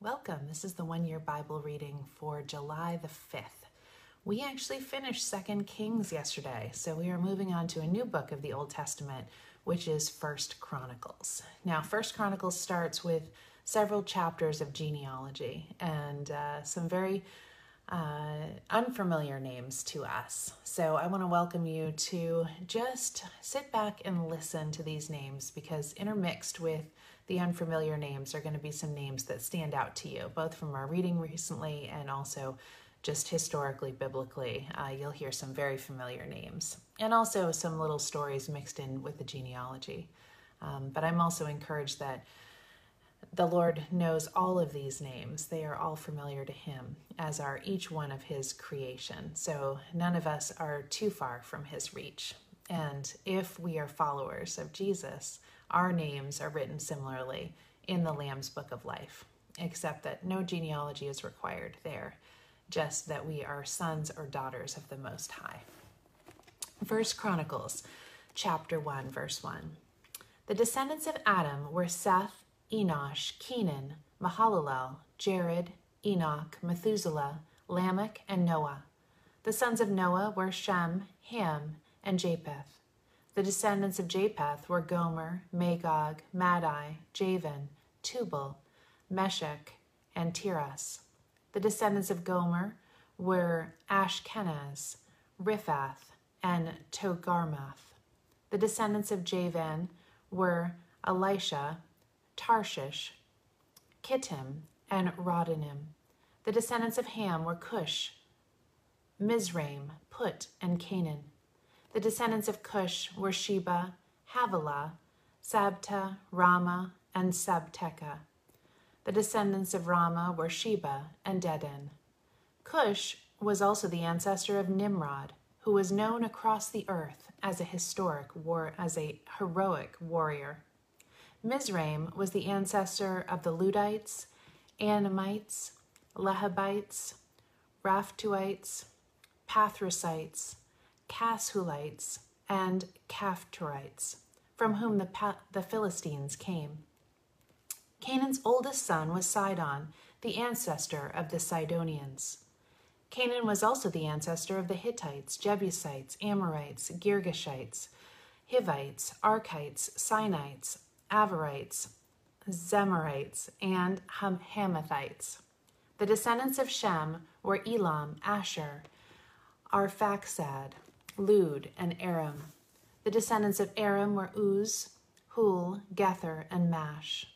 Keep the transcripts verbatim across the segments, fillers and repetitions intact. Welcome. This is the One Year Bible reading for July the fifth. We actually finished Second Kings yesterday, so we are moving on to a new book of the Old Testament, which is First Chronicles. Now, First Chronicles starts with several chapters of genealogy and uh, some very uh, unfamiliar names to us. So I want to welcome you to just sit back and listen to these names, because intermixed with the unfamiliar names are going to be some names that stand out to you, both from our reading recently and also just historically, biblically. Uh, you'll hear some very familiar names and also some little stories mixed in with the genealogy. Um, but I'm also encouraged that the Lord knows all of these names. They are all familiar to Him, as are each one of His creation. So none of us are too far from His reach. And if we are followers of Jesus, our names are written similarly in the Lamb's Book of Life, except that no genealogy is required there, just that we are sons or daughters of the Most High. First Chronicles chapter one, verse one. The descendants of Adam were Seth, Enosh, Kenan, Mahalalel, Jared, Enoch, Methuselah, Lamech, and Noah. The sons of Noah were Shem, Ham, and Japheth. The descendants of Japheth were Gomer, Magog, Madai, Javan, Tubal, Meshech, and Tiras. The descendants of Gomer were Ashkenaz, Riphath, and Togarmath. The descendants of Javan were Elisha, Tarshish, Kittim, and Rodanim. The descendants of Ham were Cush, Mizraim, Put, and Canaan. The descendants of Cush were Sheba, Havilah, Sabta, Rama, and Sabteca. The descendants of Rama were Sheba and Dedan. Cush was also the ancestor of Nimrod, who was known across the earth as a historic war as a heroic warrior. Mizraim was the ancestor of the Ludites, Anamites, Lehabites, Raphtuites, Pathrusites, Cashulites, and Caphtorites, from whom the, pa- the Philistines came. Canaan's oldest son was Sidon, the ancestor of the Sidonians. Canaan was also the ancestor of the Hittites, Jebusites, Amorites, Girgashites, Hivites, Arkites, Sinites, Avarites, Zemarites, and Ham- Hamathites. The descendants of Shem were Elam, Asher, Arphaxad, Lud, and Aram. The descendants of Aram were Uz, Hul, Gether, and Mash.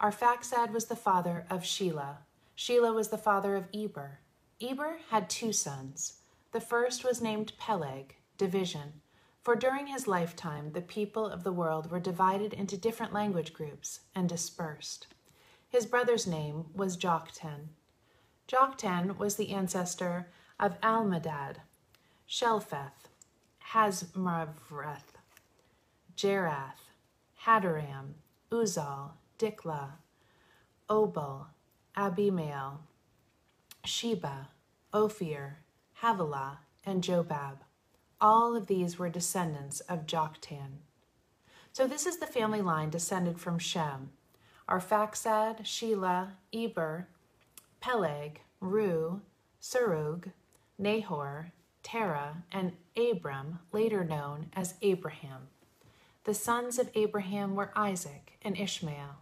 Arphaxad was the father of Shelah. Shelah was the father of Eber. Eber had two sons. The first was named Peleg, division, for during his lifetime the people of the world were divided into different language groups and dispersed. His brother's name was Joktan. Joktan was the ancestor of Almodad, Shelpheth, Hazmaraveth, Jerath, Hadaram, Uzal, Dikla, Obal, Abimael, Sheba, Ophir, Havilah, and Jobab. All of these were descendants of Joktan. So this is the family line descended from Shem: Arphaxad, Shelah, Eber, Peleg, Ru, Serug, Nahor, Terah, and Abram, later known as Abraham. The sons of Abraham were Isaac and Ishmael.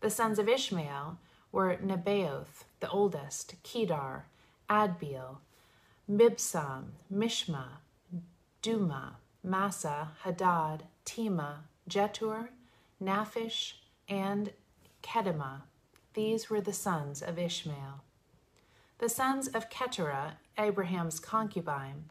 The sons of Ishmael were Nebaioth, the oldest, Kedar, Adbeel, Mibsam, Mishma, Duma, Massa, Hadad, Tema, Jetur, Naphish, and Kedema. These were the sons of Ishmael. The sons of Keturah, Abraham's concubine,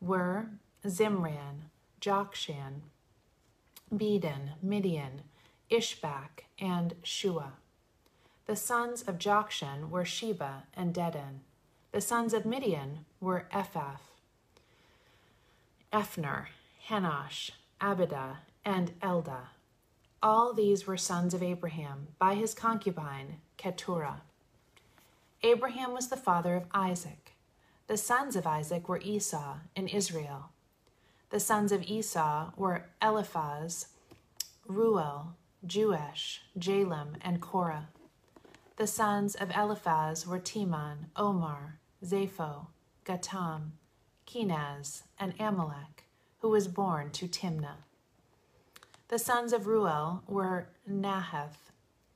were Zimran, Jokshan, Bedan, Midian, Ishbak, and Shua. The sons of Jokshan were Sheba and Dedan. The sons of Midian were Ephah, Ephner, Hanosh, Abidah, and Eldah. All these were sons of Abraham by his concubine, Keturah. Abraham was the father of Isaac. The sons of Isaac were Esau and Israel. The sons of Esau were Eliphaz, Reuel, Jeush, Jalem, and Korah. The sons of Eliphaz were Teman, Omar, Zepho, Gatam, Kenaz, and Amalek, who was born to Timnah. The sons of Reuel were Nahath,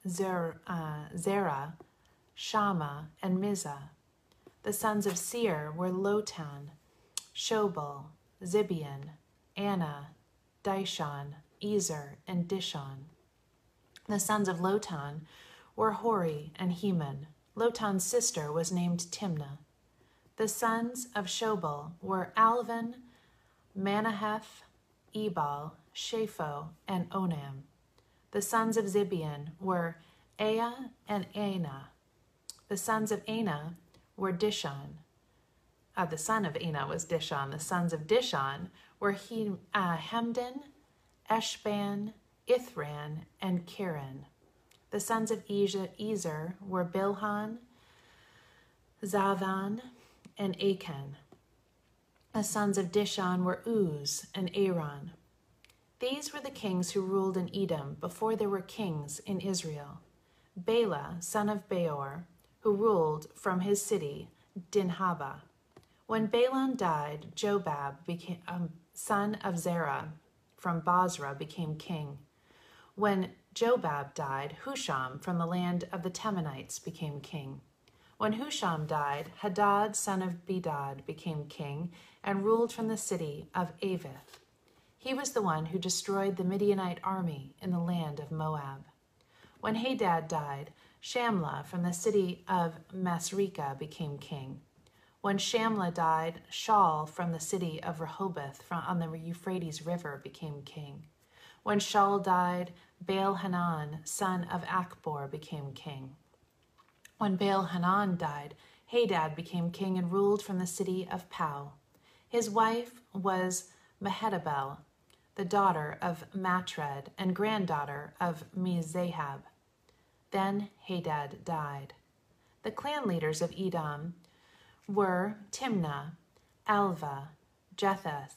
Zer, uh, Zerah, Shammah, and Mizah. The sons of Seir were Lotan, Shobal, Zibeon, Anna, Dishon, Ezer, and Dishon. The sons of Lotan were Hori and Heman. Lotan's sister was named Timnah. The sons of Shobal were Alvan, Manahath, Ebal, Shapho, and Onam. The sons of Zibeon were Ea and Anah. The sons of Anah were Dishon. Uh, the son of Anah was Dishon. The sons of Dishon were he, uh, Hemdan, Eshban, Ithran, and Kiran. The sons of Ezer were Bilhan, Zavan, and Achan. The sons of Dishon were Uz and Aaron. These were the kings who ruled in Edom before there were kings in Israel. Bela, son of Beor, who ruled from his city, Dinhaba. When Balaam died, Jobab, became, um, son of Zerah, from Bozrah, became king. When Jobab died, Husham, from the land of the Temanites, became king. When Husham died, Hadad, son of Bedad, became king and ruled from the city of Avith. He was the one who destroyed the Midianite army in the land of Moab. When Hadad died, Shamla from the city of Masrekah became king. When Shamla died, Shaul from the city of Rehoboth from, on the Euphrates River became king. When Shaul died, Baal-Hanan, son of Akbor, became king. When Baal-Hanan died, Hadad became king and ruled from the city of Pau. His wife was Mehetabel, the daughter of Matred and granddaughter of Mezahab. Then Hadad died. The clan leaders of Edom were Timnah, Alva, Jetheth,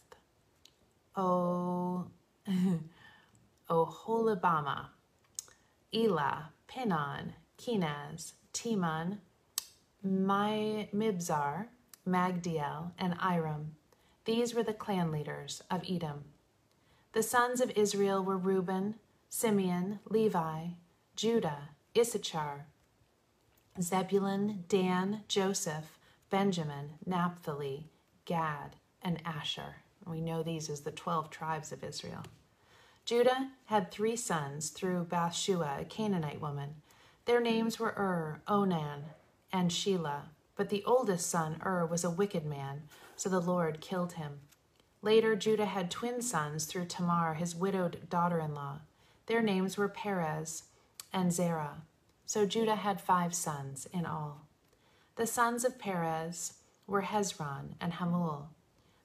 o, Oholibamah, Elah, Pinon, Kenaz, Teman, My, Mibzar, Magdiel, and Iram. These were the clan leaders of Edom. The sons of Israel were Reuben, Simeon, Levi, Judah, Issachar, Zebulun, Dan, Joseph, Benjamin, Naphtali, Gad, and Asher. We know these as the twelve tribes of Israel. Judah had three sons through Bathshua, a Canaanite woman. Their names were Ur, Onan, and Shelah. But the oldest son, Ur, was a wicked man, so the Lord killed him. Later, Judah had twin sons through Tamar, his widowed daughter-in-law. Their names were Perez and Zerah. So Judah had five sons in all. The sons of Perez were Hezron and Hamul.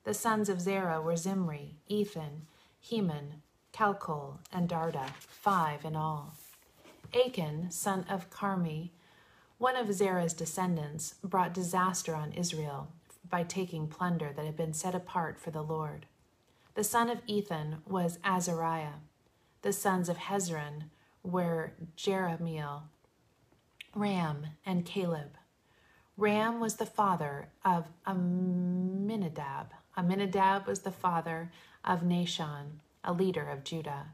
The sons of Zerah were Zimri, Ethan, Heman, Calcol, and Darda, five in all. Achan, son of Carmi, one of Zerah's descendants, brought disaster on Israel by taking plunder that had been set apart for the Lord. The son of Ethan was Azariah. The sons of Hezron were Jerahmeel, Ram, and Caleb. Ram was the father of Amminadab. Amminadab was the father of Nashon, a leader of Judah.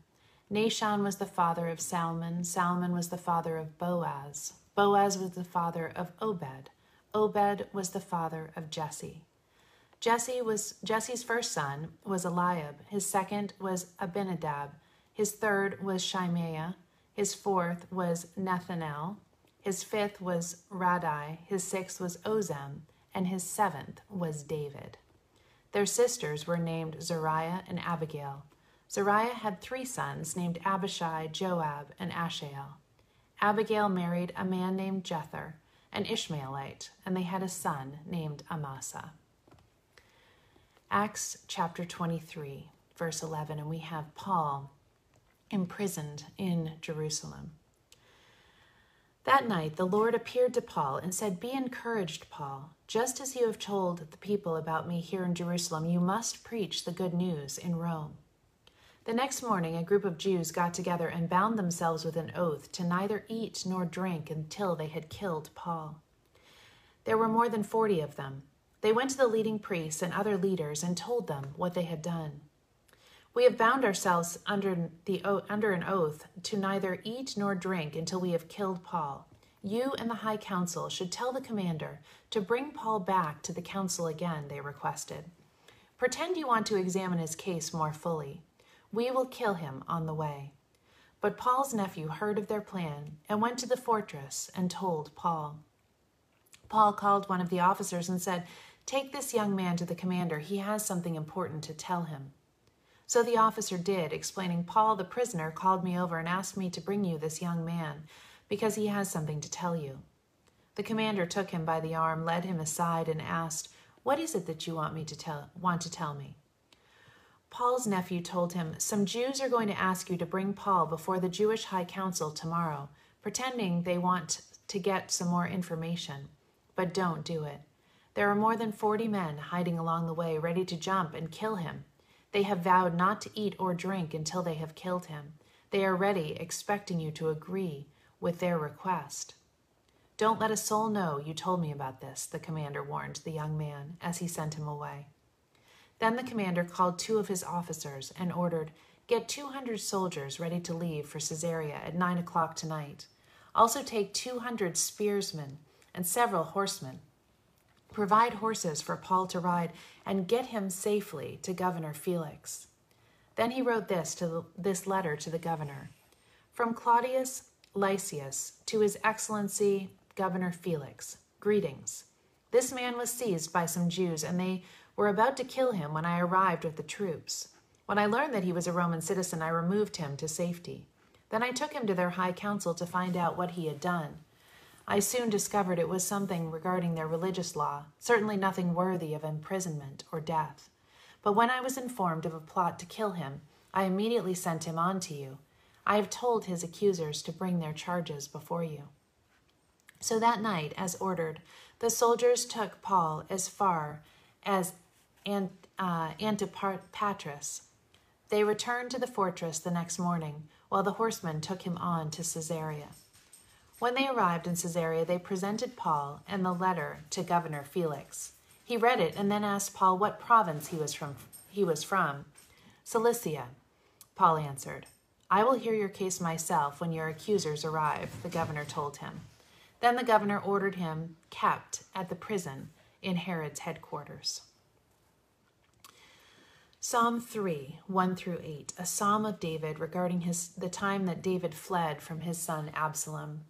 Nashon was the father of Salmon. Salmon was the father of Boaz. Boaz was the father of Obed. Obed was the father of Jesse. Jesse was Jesse's first son was Eliab. His second was Abinadab. His third was Shimea. His fourth was Nethanel. His fifth was Radai, his sixth was Ozem, and his seventh was David. Their sisters were named Zariah and Abigail. Zariah had three sons named Abishai, Joab, and Ashael. Abigail married a man named Jether, an Ishmaelite, and they had a son named Amasa. Acts chapter twenty-three, verse eleven, and we have Paul imprisoned in Jerusalem. That night the Lord appeared to Paul and said, "Be encouraged, Paul. Just as you have told the people about me here in Jerusalem, you must preach the good news in Rome." The next morning a group of Jews got together and bound themselves with an oath to neither eat nor drink until they had killed Paul. There were more than forty of them. They went to the leading priests and other leaders and told them what they had done. "We have bound ourselves under the under an oath to neither eat nor drink until we have killed Paul. You and the high council should tell the commander to bring Paul back to the council again," they requested. "Pretend you want to examine his case more fully. We will kill him on the way." But Paul's nephew heard of their plan and went to the fortress and told Paul. Paul called one of the officers and said, "Take this young man to the commander. He has something important to tell him." So the officer did, explaining, "Paul, the prisoner, called me over and asked me to bring you this young man because he has something to tell you." The commander took him by the arm, led him aside, and asked, "What is it that you want me to tell, want to tell me?" Paul's nephew told him, "Some Jews are going to ask you to bring Paul before the Jewish High Council tomorrow, pretending they want to get some more information, but don't do it. There are more than forty men hiding along the way, ready to jump and kill him. They have vowed not to eat or drink until they have killed him. They are ready, expecting you to agree with their request." "Don't let a soul know you told me about this," the commander warned the young man as he sent him away. Then the commander called two of his officers and ordered, "Get two hundred soldiers ready to leave for Caesarea at nine o'clock tonight. Also take two hundred spearsmen and several horsemen. Provide horses for Paul to ride and get him safely to Governor Felix." Then he wrote this to the, this letter to the governor. "From Claudius Lysias to His Excellency Governor Felix, greetings. This man was seized by some Jews, and they were about to kill him when I arrived with the troops. When I learned that he was a Roman citizen, I removed him to safety. Then I took him to their high council to find out what he had done. I soon discovered it was something regarding their religious law, certainly nothing worthy of imprisonment or death. But when I was informed of a plot to kill him, I immediately sent him on to you. I have told his accusers to bring their charges before you." So that night, as ordered, the soldiers took Paul as far as Ant, uh, Antipatris. They returned to the fortress the next morning, while the horsemen took him on to Caesarea. When they arrived in Caesarea, they presented Paul and the letter to Governor Felix. He read it and then asked Paul what province he was from. He was from Cilicia. Paul answered, "I will hear your case myself when your accusers arrive," the governor told him. Then the governor ordered him kept at the prison in Herod's headquarters. Psalm three, one through eight, a psalm of David regarding his the time that David fled from his son Absalom.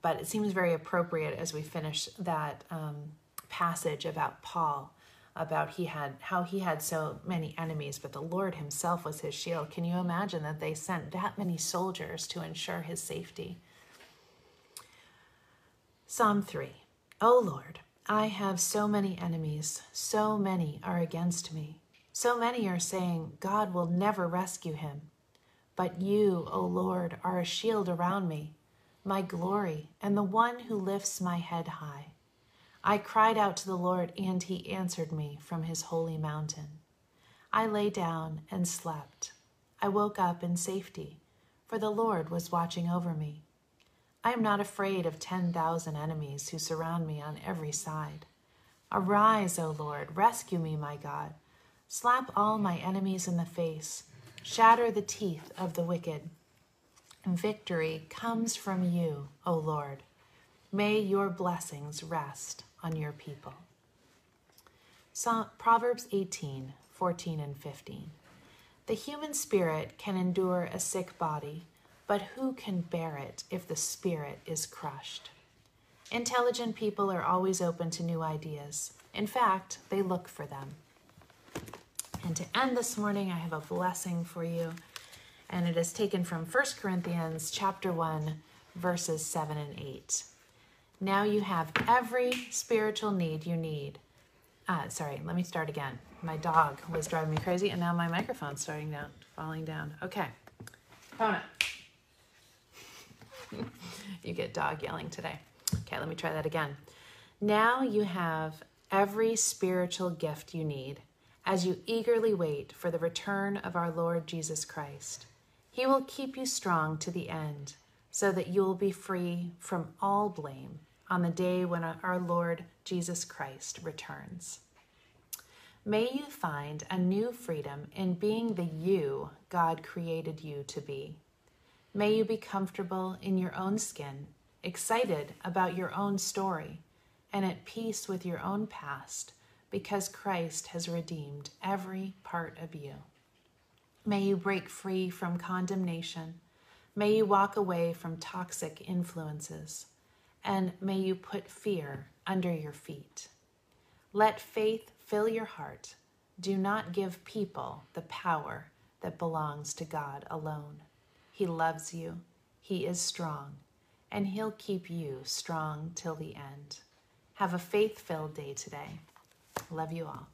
But it seems very appropriate as we finish that um, passage about Paul, about he had how he had so many enemies, but the Lord himself was his shield. Can you imagine that they sent that many soldiers to ensure his safety? Psalm three, O Lord, I have so many enemies, so many are against me. So many are saying, God will never rescue him. But you, O Lord, are a shield around me, my glory, and the one who lifts my head high. I cried out to the Lord, and he answered me from his holy mountain. I lay down and slept. I woke up in safety, for the Lord was watching over me. I am not afraid of ten thousand enemies who surround me on every side. Arise, O Lord, rescue me, my God. Slap all my enemies in the face. Shatter the teeth of the wicked. Victory comes from you, O Lord. May your blessings rest on your people. Proverbs eighteen, fourteen and fifteen. The human spirit can endure a sick body, but who can bear it if the spirit is crushed? Intelligent people are always open to new ideas. In fact, they look for them. And to end this morning, I have a blessing for you. And it is taken from First Corinthians chapter one, verses seven and eight. Now you have every spiritual need you need. Uh, sorry, let me start again. My dog was driving me crazy, and now my microphone's starting down, falling down. Okay. Kona. You get dog yelling today. Okay, let me try that again. Now you have every spiritual gift you need as you eagerly wait for the return of our Lord Jesus Christ. He will keep you strong to the end so that you'll be free from all blame on the day when our Lord Jesus Christ returns. May you find a new freedom in being the you God created you to be. May you be comfortable in your own skin, excited about your own story, and at peace with your own past, because Christ has redeemed every part of you. May you break free from condemnation. May you walk away from toxic influences, and may you put fear under your feet. Let faith fill your heart. Do not give people the power that belongs to God alone. He loves you, he is strong, and he'll keep you strong till the end. Have a faith-filled day today. Love you all.